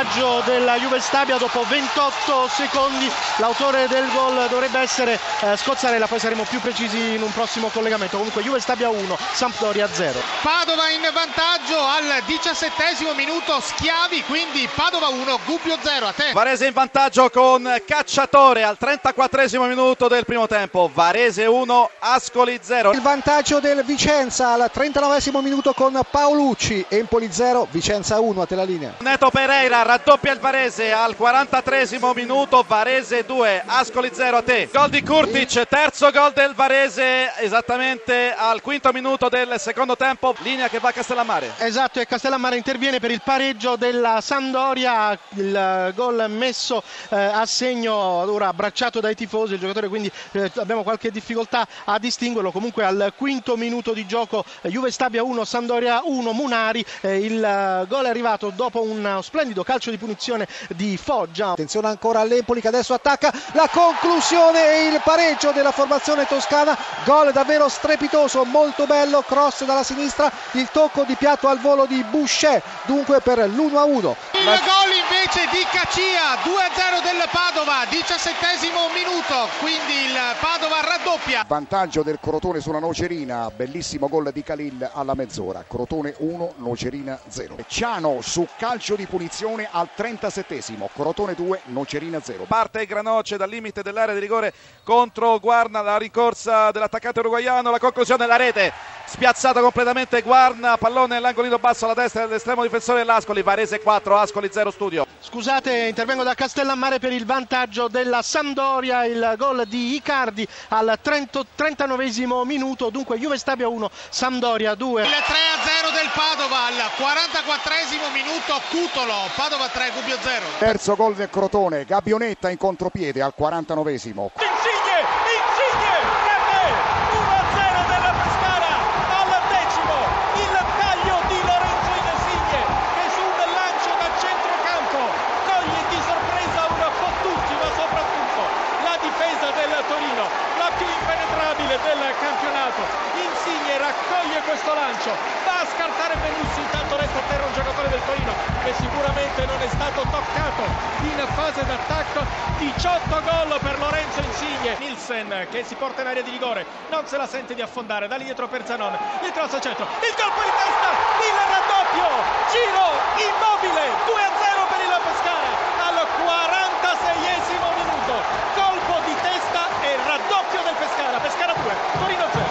vantaggio della Juve Stabia dopo 28 secondi. L'autore del gol dovrebbe essere Scozzarella, poi saremo più precisi in un prossimo collegamento. Comunque Juve Stabia 1, Sampdoria 0. Padova in vantaggio al 17° minuto, Schiavi, quindi Padova 1, Gubbio 0. A te. Varese in vantaggio con Cacciatore al 34° minuto del primo tempo. Varese 1, Ascoli 0. Il vantaggio del Vicenza al 39° minuto con Paolucci. Empoli 0, Vicenza 1. A te la linea. Neto Pereira raddoppia il Varese al 43° minuto. Varese 2, Ascoli 0. A te. Gol di Kurtic, terzo gol del Varese esattamente al 5° minuto del secondo tempo. Linea che va a Castellammare. Esatto, e Castellammare interviene per il pareggio della Sampdoria. Il gol messo a segno, ora abbracciato dai tifosi il giocatore, quindi abbiamo qualche difficoltà a distinguerlo. Comunque al 5° minuto di gioco Juve Stabia 1, Sampdoria 1, Munari. Il gol è arrivato dopo uno splendido calcio di punizione di Foggia. Attenzione ancora all'Empoli che adesso attacca, la conclusione e il pareggio della formazione toscana. Gol davvero strepitoso, molto bello, cross dalla sinistra, il tocco di piatto al volo di Boucher, dunque per l'1-1. Il gol invece di Caccia, 2-0 del Padova, 17° minuto, quindi il Padova raddoppia. Vantaggio del Crotone sulla Nocerina, bellissimo gol di Kalil alla mezz'ora. Crotone 1, Nocerina 0. Ciano su calcio di punizione al 37°, Crotone 2, Nocerina 0. Parte Granocce dal limite dell'area di rigore contro Guarna, la ricorsa dell'attaccante uruguaiano, la conclusione, la rete spiazzata completamente Guarna, pallone nell'angolino basso alla destra dell'estremo difensore dell'Ascoli. Varese 4, Ascoli 0. Studio. Scusate, intervengo da Castellammare per il vantaggio della Sampdoria, il gol di Icardi al 39° minuto, dunque Juve Stabia 1, Sampdoria 2. Il 3-0 del Padova al 44° minuto, Cutolo, Padova 3, Gubbio 0. Terzo gol del Crotone, Gabionetta in contropiede al 49°. Del campionato, Insigne raccoglie questo lancio, va a scartare Berlusso, intanto resta a terra un giocatore del Torino che sicuramente non è stato toccato in fase d'attacco. 18 gol per Lorenzo Insigne. Nilsen che si porta in area di rigore, non se la sente di affondare, da dietro per Zanon, gli cross centro, il colpo in testa, il raddoppio, giro immobile, 2-0 per il Pescara al 46° minuto, colpo di testa e raddoppio del Pescara, Pescara 2, Torino 0.